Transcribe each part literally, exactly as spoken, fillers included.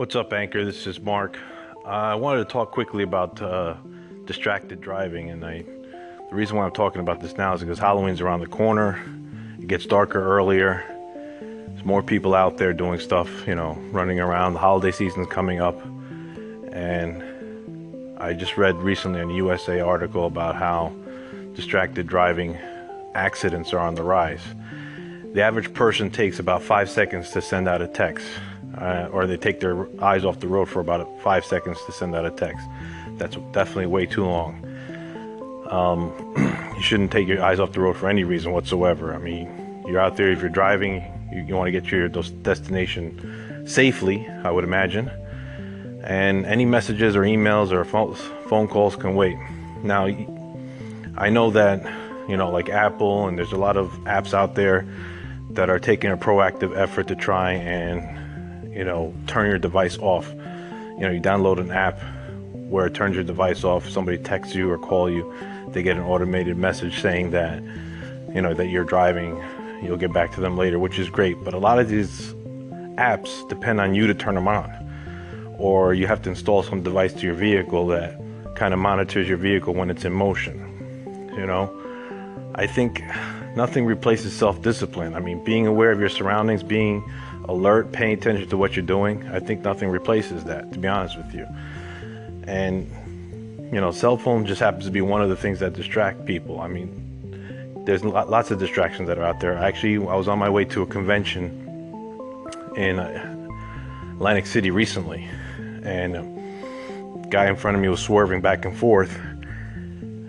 What's up, Anchor? This is Mark. Uh, I wanted to talk quickly about uh, distracted driving, and I, the reason why I'm talking about this now is because Halloween's around the corner. It gets darker earlier. There's more people out there doing stuff, you know, running around. The holiday season's coming up, and I just read recently an U S A article about how distracted driving accidents are on the rise. The average person takes about five seconds to send out a text. Uh, or they take their eyes off the road for about five seconds to send out a text. That's definitely way too long. Um, you shouldn't take your eyes off the road for any reason whatsoever. I mean, you're out there, if you're driving, you, you want to get to your destination safely, I would imagine. And any messages or emails or phone, phone calls can wait. Now, I know that, you know, like Apple, and there's a lot of apps out there that are taking a proactive effort to try and, you know, turn your device off. You know, you download an app where it turns your device off. Somebody texts you or call you, they get an automated message saying that, you know, that you're driving, you'll get back to them later, which is great. But a lot of these apps depend on you to turn them on, or you have to install some device to your vehicle that kind of monitors your vehicle when it's in motion. You know, I think nothing replaces self-discipline. I mean, being aware of your surroundings, being alert, paying attention to what you're doing. I think nothing replaces that, to be honest with you. And, you know, cell phone just happens to be one of the things that distract people. I mean, there's lots of distractions that are out there. Actually, I was on my way to a convention in Atlantic City recently, and a guy in front of me was swerving back and forth.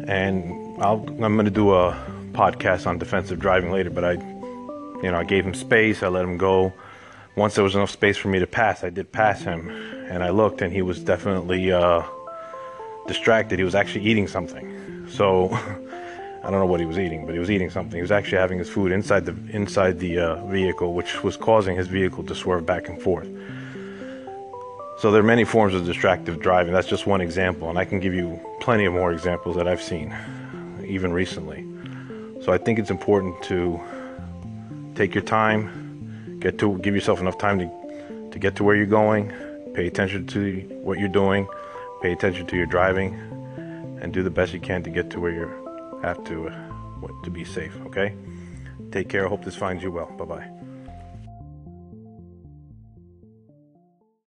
And I'll, I'm going to do a podcast on defensive driving later, but I, you know, I gave him space. I let him go. Once there was enough space for me to pass, I did pass him, and I looked, and he was definitely uh, distracted. He was actually eating something. So I don't know what he was eating, but he was eating something. He was actually having his food inside the inside the uh, vehicle, which was causing his vehicle to swerve back and forth. So there are many forms of distractive driving. That's just one example, and I can give you plenty of more examples that I've seen, even recently. So I think it's important to take your time. Get to give yourself enough time to, to get to where you're going, pay attention to what you're doing, pay attention to your driving, and do the best you can to get to where you have to, uh, to be safe, okay? Take care. I hope this finds you well. Bye-bye.